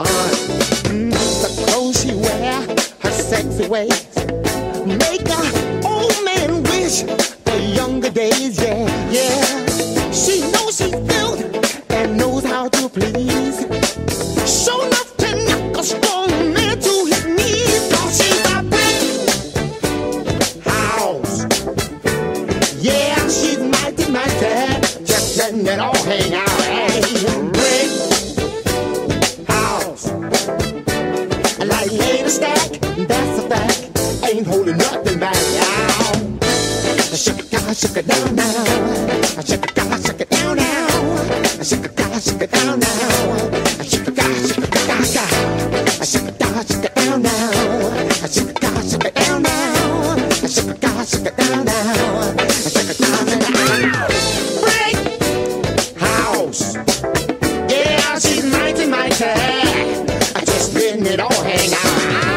on. The clothes she wear, her sexy ways, make an old man wish for younger days. Yeah, yeah. She knows she's built and knows how to please. Show enough to knock a strong man to his knees. Cause she's a big house. Yeah, she's mighty, mighty. Just letting it all hang out. Shook it down now. I shook it down now. I shook it down now. I shook it down, I shook it down now. I shook it down now. I shook it down now. I shook it down now. Break house. Yeah, she's mighty, mighty. I just let it all hang out.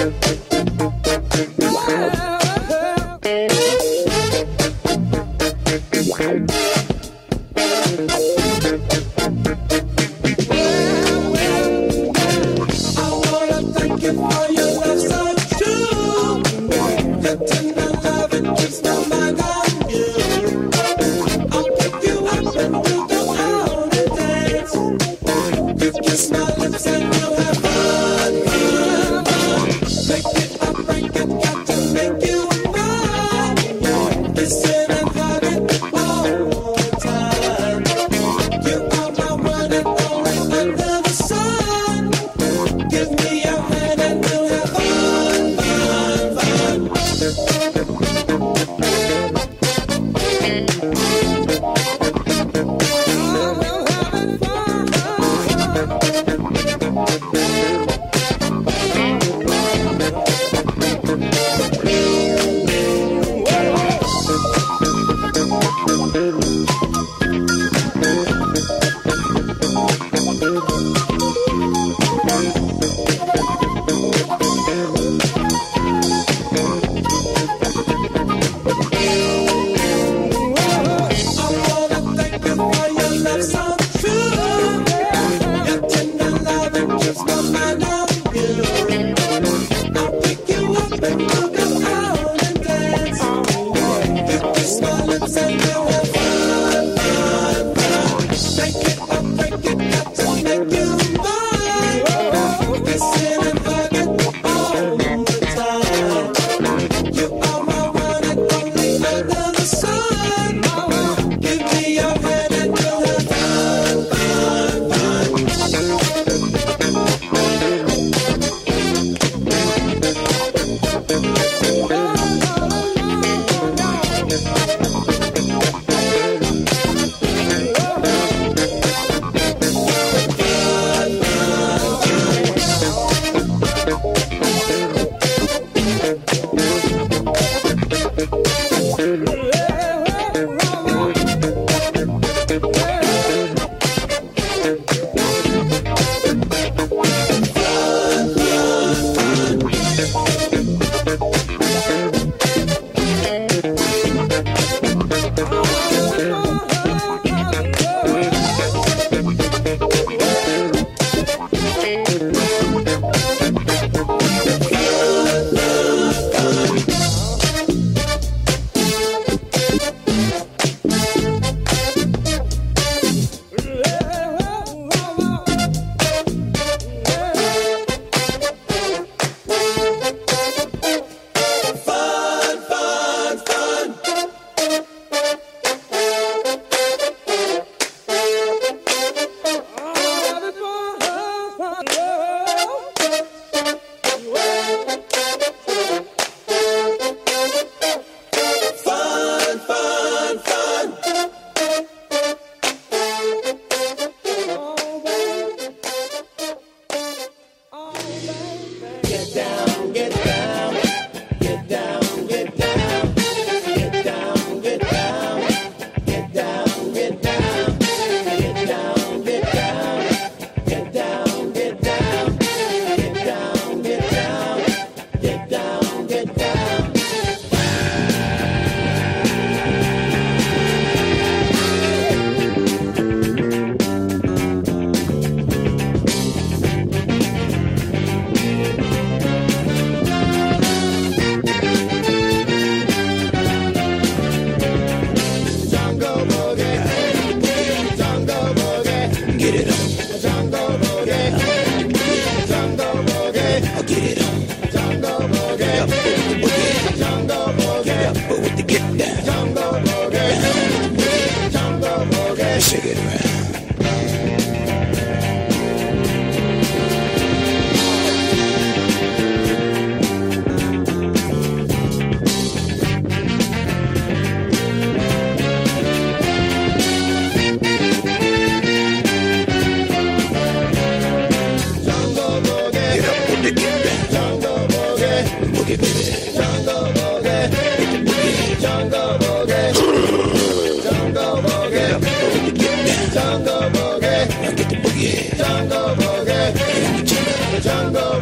Jungle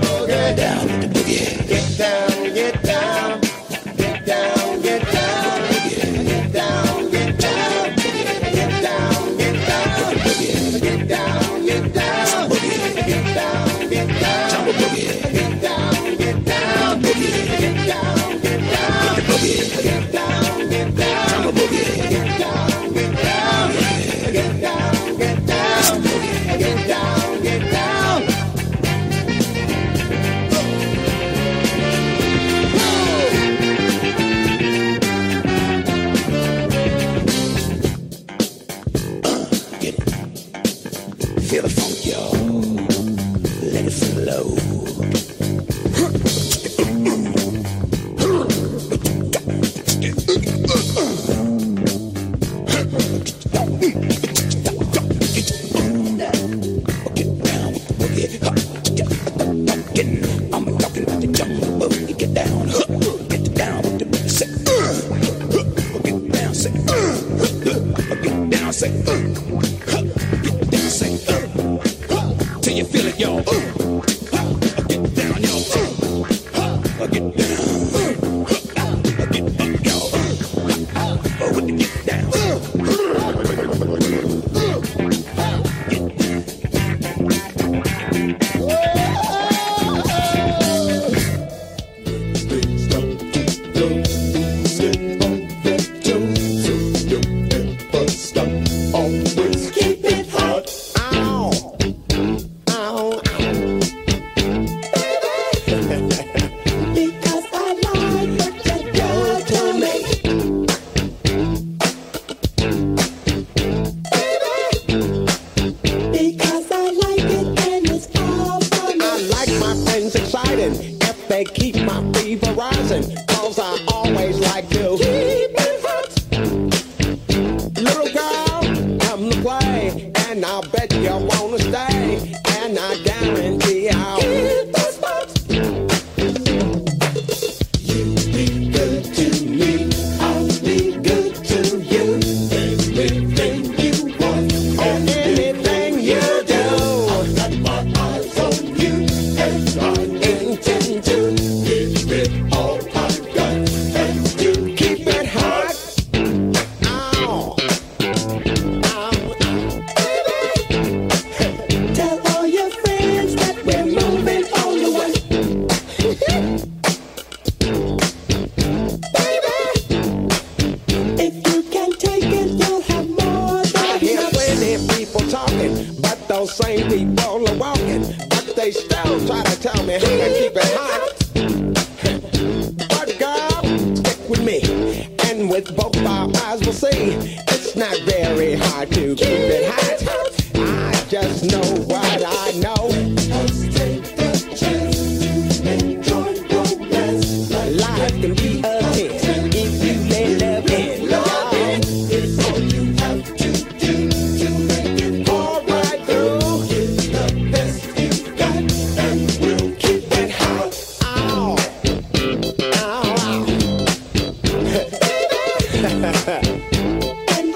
boogie, down with the boogie. And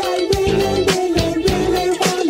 I really, really, really want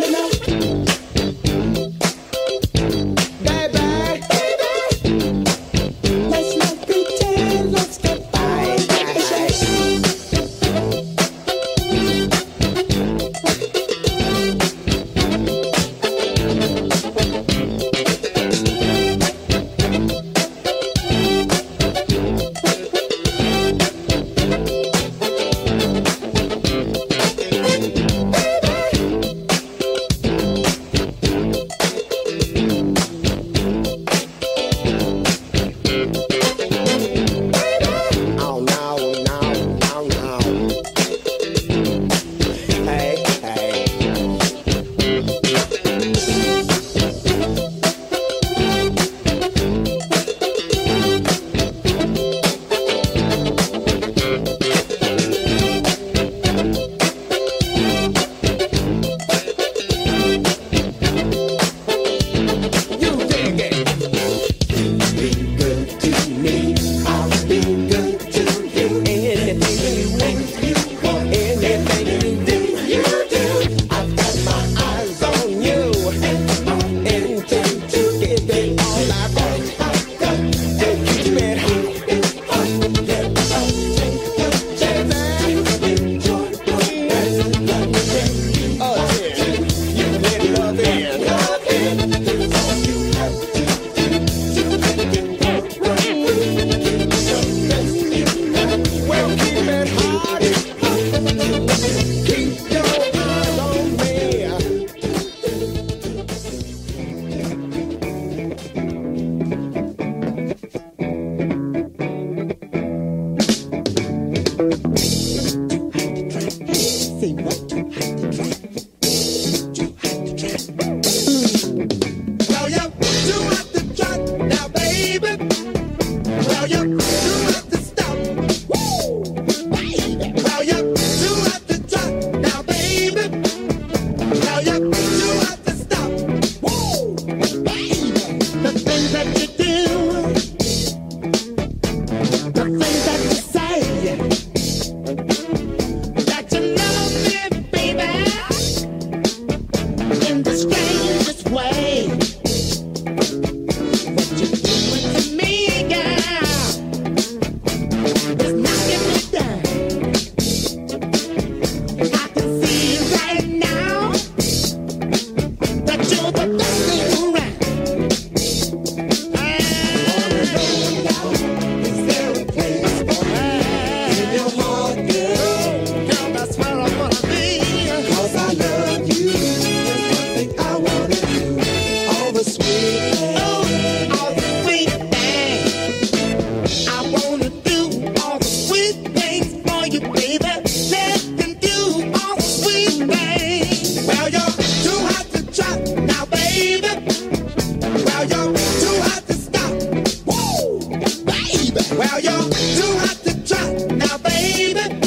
Well, you're too hot to trot now, baby.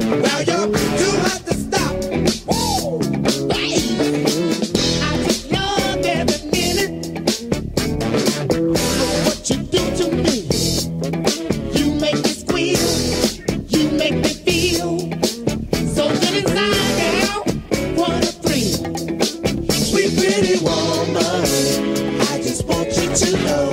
Well, you're too hot to stop. Whoa, baby. I just love every minute. Oh, what you do to me. You make me squeal. You make me feel so good inside, girl. What a thrill. Sweet, pretty woman. I just want you to know.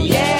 Yeah.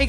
Hey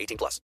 18+.